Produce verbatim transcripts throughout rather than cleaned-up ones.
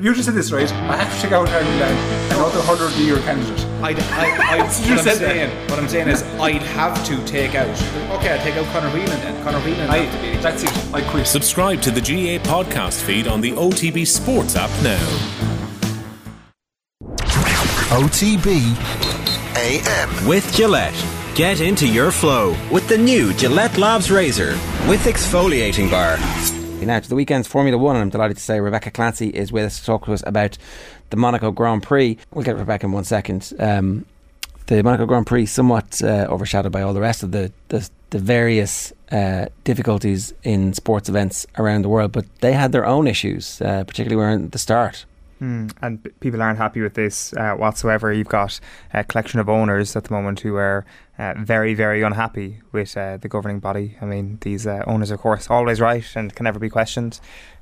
You just said this, right? I have to check out Harry Lang, another one hundred year candidate. I'd, I'd, I'd, what, you what, said I'm saying, what I'm saying is, I'd have to take out. Okay, I'll take out Conor Whelan then. Conor Whelan, I, to be. That's it. I quit. Subscribe to the G A podcast feed on the O T B Sports app now. O T B A M. With Gillette. Get into your flow with the new Gillette Labs razor with exfoliating bar. Now to the weekend's Formula One, and I'm delighted to say Rebecca Clancy is with us to talk to us about the Monaco Grand Prix. We'll get Rebecca in one second. Um, the Monaco Grand Prix somewhat uh, overshadowed by all the rest of the the, the various uh, difficulties in sports events around the world, but they had their own issues, uh, particularly around the start. Mm. And p- people aren't happy with this uh, whatsoever. You've got a collection of owners at the moment who are uh, very, very unhappy with uh, the governing body. I mean, these uh, owners, of course, always right and can never be questioned.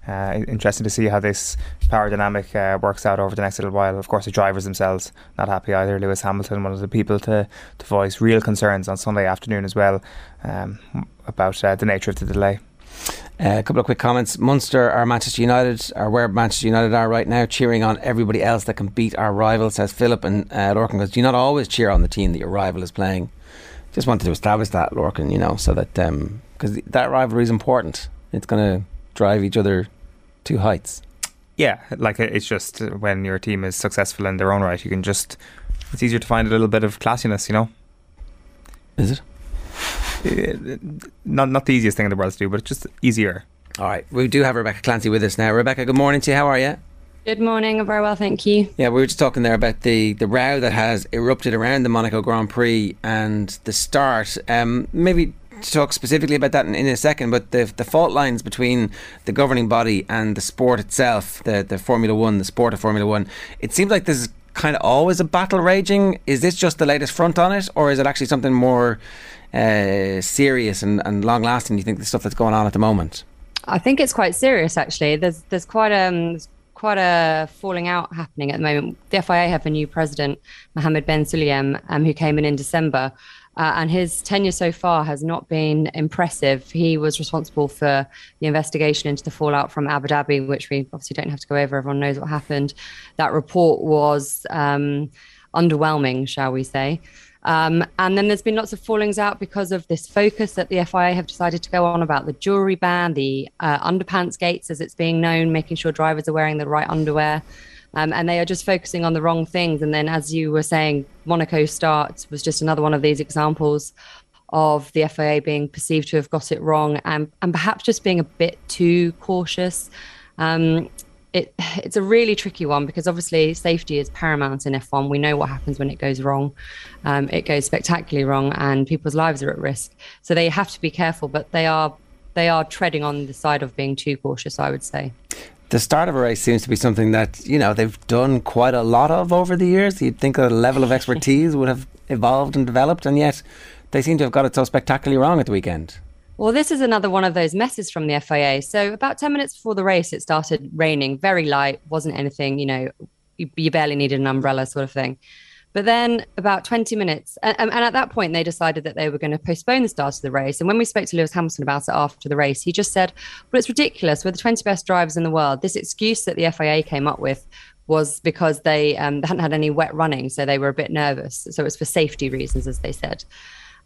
Uh, interesting to see how this power dynamic uh, works out over the next little while. Of course, the drivers themselves not happy either. Lewis Hamilton, one of the people to, to voice real concerns on Sunday afternoon as well um, about uh, the nature of the delay. Uh, a couple of quick comments. Munster are Manchester United, are where Manchester United are right now, cheering on everybody else that can beat our rival, says Philip. And uh, Lorcan goes, do you not always cheer on the team that your rival is playing? Just wanted to establish that, Lorcan, you know, so that, because um, that rivalry is important. It's going to drive each other to heights. Yeah, like it's just when your team is successful in their own right, you can just, it's easier to find a little bit of classiness, you know? Is it? Not not the easiest thing in the world to do, but it's just easier. All right, we do have Rebecca Clancy with us now. Rebecca, good morning to you. How are you? Good morning, I'm very well, thank you. Yeah, we were just talking there about the, the row that has erupted around the Monaco Grand Prix and the start. Um, maybe talk specifically about that in, in a second, but the the fault lines between the governing body and the sport itself, the, the Formula One, the sport of Formula One, it seems like this is kind of always a battle raging. Is this just the latest front on it, or is it actually something more uh, serious and, and long lasting, you think, the stuff that's going on at the moment? I think it's quite serious, actually. There's there's quite um there's quite a falling out happening at the moment. The F I A have a new president, Mohammed Ben Sulayem, um, who came in in December, uh, and his tenure so far has not been impressive. He was responsible for the investigation into the fallout from Abu Dhabi, which we obviously don't have to go over. Everyone knows what happened. That report was um, underwhelming, shall we say. Um, and then there's been lots of fallings out because of this focus that the F I A have decided to go on about the jewellery ban, the uh, underpants gates, as it's being known, making sure drivers are wearing the right underwear. Um, and they are just focusing on the wrong things. And then, as you were saying, Monaco starts was just another one of these examples of the F I A being perceived to have got it wrong and, and perhaps just being a bit too cautious. Um, It, it's a really tricky one because obviously safety is paramount in F one. We know what happens when it goes wrong. Um, it goes spectacularly wrong and people's lives are at risk. So they have to be careful, but they are they are treading on the side of being too cautious, I would say. The start of a race seems to be something that, you know, they've done quite a lot of over the years. You'd think that a level of expertise would have evolved and developed, and yet they seem to have got it so spectacularly wrong at the weekend. Well, this is another one of those messes from the F I A. So about ten minutes before the race, it started raining, very light, wasn't anything, you know, you, you barely needed an umbrella sort of thing. But then about twenty minutes, and, and at that point, they decided that they were going to postpone the start of the race. And when we spoke to Lewis Hamilton about it after the race, he just said, well, it's ridiculous. We're the twenty best drivers in the world. This excuse that the F I A came up with was because they, um, they hadn't had any wet running, so they were a bit nervous. So it was for safety reasons, as they said.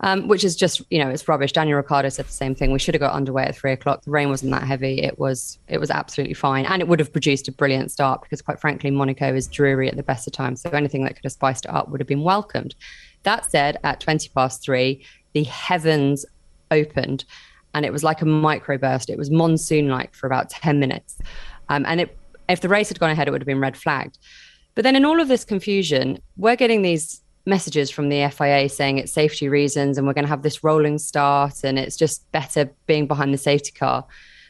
Um, which is just, you know, it's rubbish. Daniel Ricciardo said the same thing. We should have got underway at three o'clock. The rain wasn't that heavy. It was it was absolutely fine. And it would have produced a brilliant start because, quite frankly, Monaco is dreary at the best of times. So anything that could have spiced it up would have been welcomed. That said, at twenty past three, the heavens opened and it was like a microburst. It was monsoon-like for about ten minutes. Um, and it, if the race had gone ahead, it would have been red flagged. But then in all of this confusion, we're getting these messages from the F I A saying it's safety reasons and we're going to have this rolling start and it's just better being behind the safety car.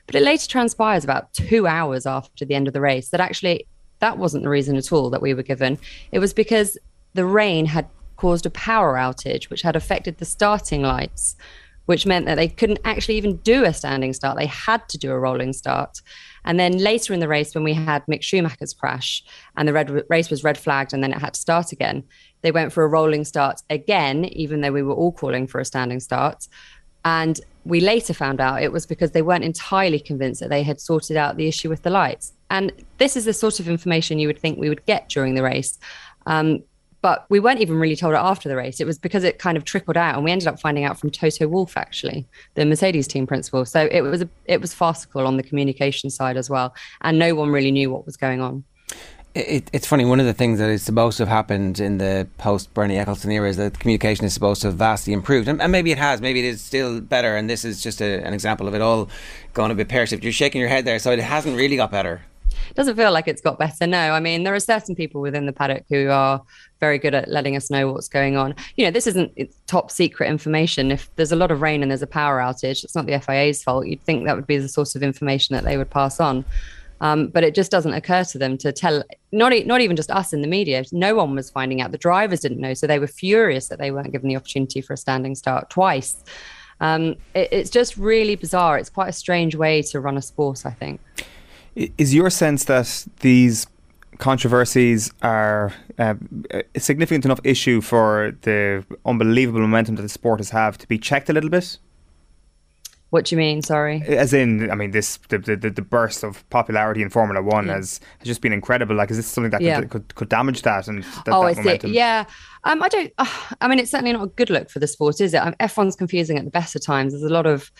But it later transpires about two hours after the end of the race that actually that wasn't the reason at all that we were given. It was because the rain had caused a power outage which had affected the starting lights, which meant that they couldn't actually even do a standing start. They had to do a rolling start. And then later in the race, when we had Mick Schumacher's crash and the red race was red flagged and then it had to start again, they went for a rolling start again, even though we were all calling for a standing start. And we later found out it was because they weren't entirely convinced that they had sorted out the issue with the lights. And this is the sort of information you would think we would get during the race. Um, but we weren't even really told it after the race. It was because it kind of trickled out, and we ended up finding out from Toto Wolff, actually, the Mercedes team principal. So it was a, it was farcical on the communication side as well. And no one really knew what was going on. It, it's funny, one of the things that is supposed to have happened in the post-Bernie Ecclestone era is that communication is supposed to have vastly improved. And, and maybe it has, maybe it is still better. And this is just a, an example of it all going a bit pear-shaped. You're shaking your head there, so it hasn't really got better. Doesn't feel like it's got better. No, I mean, there are certain people within the paddock who are very good at letting us know what's going on. You know, this isn't it's top secret information. If there's a lot of rain and there's a power outage, it's not the F I A's fault. You'd think that would be the source of information that they would pass on. Um, but it just doesn't occur to them to tell, not, not even just us in the media, no one was finding out. The drivers didn't know, so they were furious that they weren't given the opportunity for a standing start twice. Um, it, it's just really bizarre. It's quite a strange way to run a sport, I think. Is your sense that these controversies are uh, a significant enough issue for the unbelievable momentum that the sport has had to be checked a little bit? What do you mean? Sorry. As in, I mean, this the the, the burst of popularity in Formula One yeah. has, has just been incredible. Like, is this something that could, yeah. could, could damage that and that, oh, that I momentum? See. Yeah. Um, I don't. Uh, I mean, it's certainly not a good look for the sport, is it? Um, F one's confusing at the best of times. There's a lot of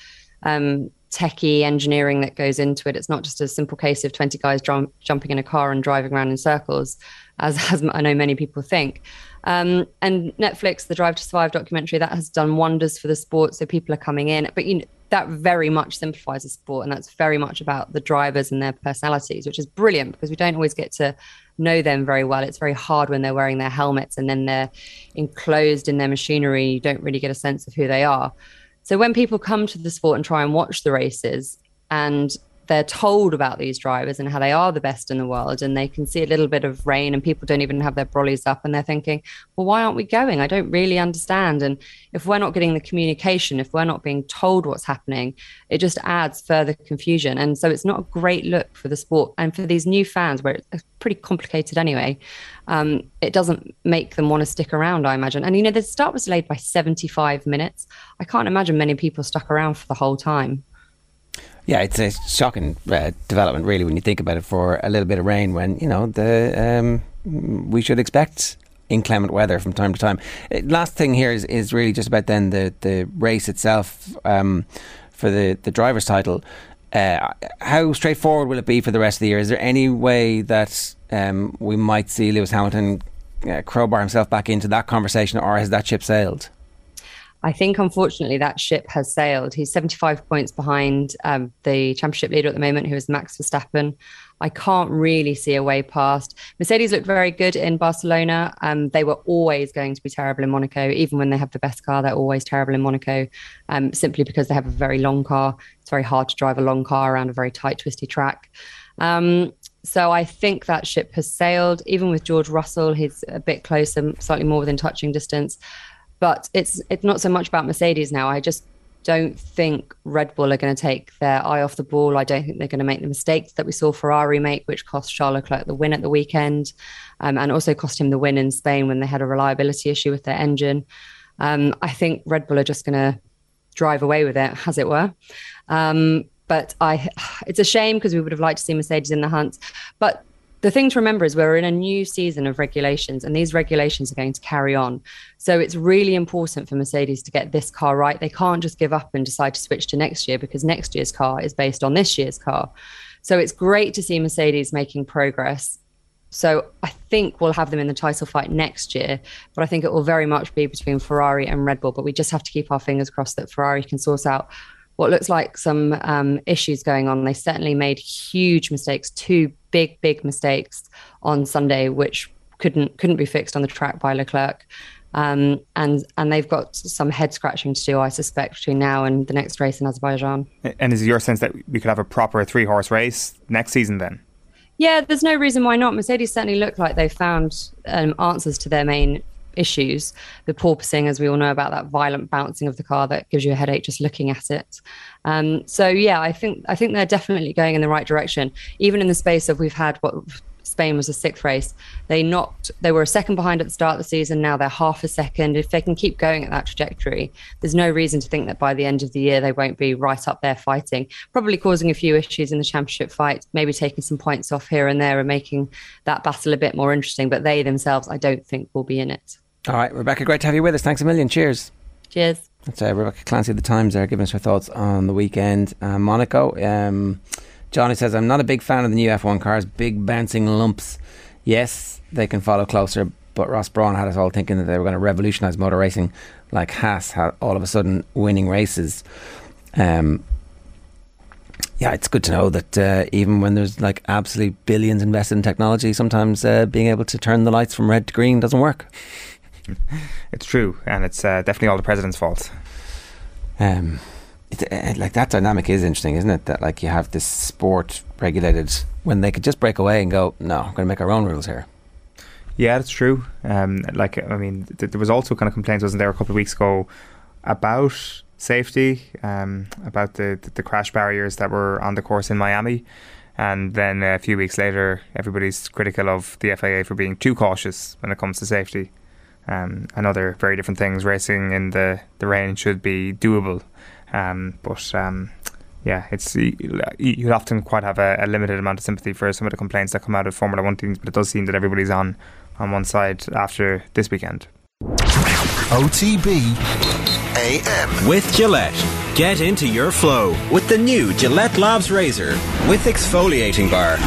um, techie engineering that goes into it. It's not just a simple case of twenty guys jump, jumping in a car and driving around in circles, as, as I know many people think. Um, and Netflix, the Drive to Survive documentary, that has done wonders for the sport. So people are coming in, but you know, that very much simplifies the sport, and that's very much about the drivers and their personalities, which is brilliant because we don't always get to know them very well. It's very hard when they're wearing their helmets and then they're enclosed in their machinery. You don't really get a sense of who they are. So when people come to the sport and try and watch the races, and they're told about these drivers and how they are the best in the world, and they can see a little bit of rain and people don't even have their brollies up, and they're thinking, well, why aren't we going? I don't really understand. And if we're not getting the communication, if we're not being told what's happening, it just adds further confusion. And so it's not a great look for the sport. And for these new fans, where it's pretty complicated anyway, um, it doesn't make them want to stick around, I imagine. And, you know, the start was delayed by seventy-five minutes. I can't imagine many people stuck around for the whole time. Yeah, it's a shocking uh, development, really, when you think about it, for a little bit of rain when, you know, the um, we should expect inclement weather from time to time. Uh, last thing here is, is really just about then the, the race itself um, for the, the driver's title. Uh, how straightforward will it be for the rest of the year? Is there any way that um, we might see Lewis Hamilton uh, crowbar himself back into that conversation, or has that ship sailed? I think, unfortunately, that ship has sailed. He's seventy-five points behind um, the championship leader at the moment, who is Max Verstappen. I can't really see a way past. Mercedes looked very good in Barcelona. Um, they were always going to be terrible in Monaco. Even when they have the best car, they're always terrible in Monaco, um, simply because they have a very long car. It's very hard to drive a long car around a very tight, twisty track. Um, so I think that ship has sailed. Even with George Russell, he's a bit closer, slightly more within touching distance. But it's it's not so much about Mercedes now. I just don't think Red Bull are going to take their eye off the ball. I don't think they're going to make the mistakes that we saw Ferrari make, which cost Charles Leclerc the win at the weekend, um, and also cost him the win in Spain when they had a reliability issue with their engine. Um, I think Red Bull are just going to drive away with it, as it were. Um, but I, it's a shame because we would have liked to see Mercedes in the hunt. But the thing to remember is we're in a new season of regulations, and these regulations are going to carry on. So it's really important for Mercedes to get this car right. They can't just give up and decide to switch to next year, because next year's car is based on this year's car. So it's great to see Mercedes making progress. So I think we'll have them in the title fight next year, but I think it will very much be between Ferrari and Red Bull. But we just have to keep our fingers crossed that Ferrari can sort out what looks like some um, issues going on. They certainly made huge mistakes, two big, big mistakes on Sunday, which couldn't couldn't be fixed on the track by Leclerc. Um, and, and they've got some head scratching to do, I suspect, between now and the next race in Azerbaijan. And is it your sense that we could have a proper three-horse race next season then? Yeah, there's no reason why not. Mercedes certainly look like they've found um, answers to their main issues. The porpoising, as we all know about, that violent bouncing of the car that gives you a headache just looking at it. Um, so yeah, I think I think they're definitely going in the right direction. Even in the space of we've had what Spain was the sixth race. They knocked, they were a second behind at the start of the season. Now they're half a second. If they can keep going at that trajectory, there's no reason to think that by the end of the year, they won't be right up there fighting, probably causing a few issues in the championship fight, maybe taking some points off here and there and making that battle a bit more interesting. But they themselves, I don't think, will be in it. All right, Rebecca, great to have you with us. Thanks a million. Cheers. Cheers. That's uh, Rebecca Clancy of the Times there giving us her thoughts on the weekend. Uh, Monaco, um, Johnny says, I'm not a big fan of the new F one cars, big bouncing lumps. Yes, they can follow closer, but Ross Braun had us all thinking that they were going to revolutionise motor racing like Haas had all of a sudden winning races. Um, yeah, it's good to know that uh, even when there's like absolute billions invested in technology, sometimes uh, being able to turn the lights from red to green doesn't work. It's true, and it's uh, definitely all the president's fault. Um, it, uh, like that dynamic is interesting, isn't it? That like you have this sport regulated when they could just break away and go, no, we're going to make our own rules here. Yeah, that's true. Um, like I mean, th- there was also kind of complaints, wasn't there, a couple of weeks ago about safety, um, about the, the the crash barriers that were on the course in Miami. And then a few weeks later, everybody's critical of the F I A for being too cautious when it comes to safety. Um, and other very different things. Racing in the, the rain should be doable, um, but um, yeah, it's you, you often quite have a, a limited amount of sympathy for some of the complaints that come out of Formula One teams, but it does seem that everybody's on on one side after this weekend. O T B A M with Gillette. Get into your flow with the new Gillette Labs razor with exfoliating bar.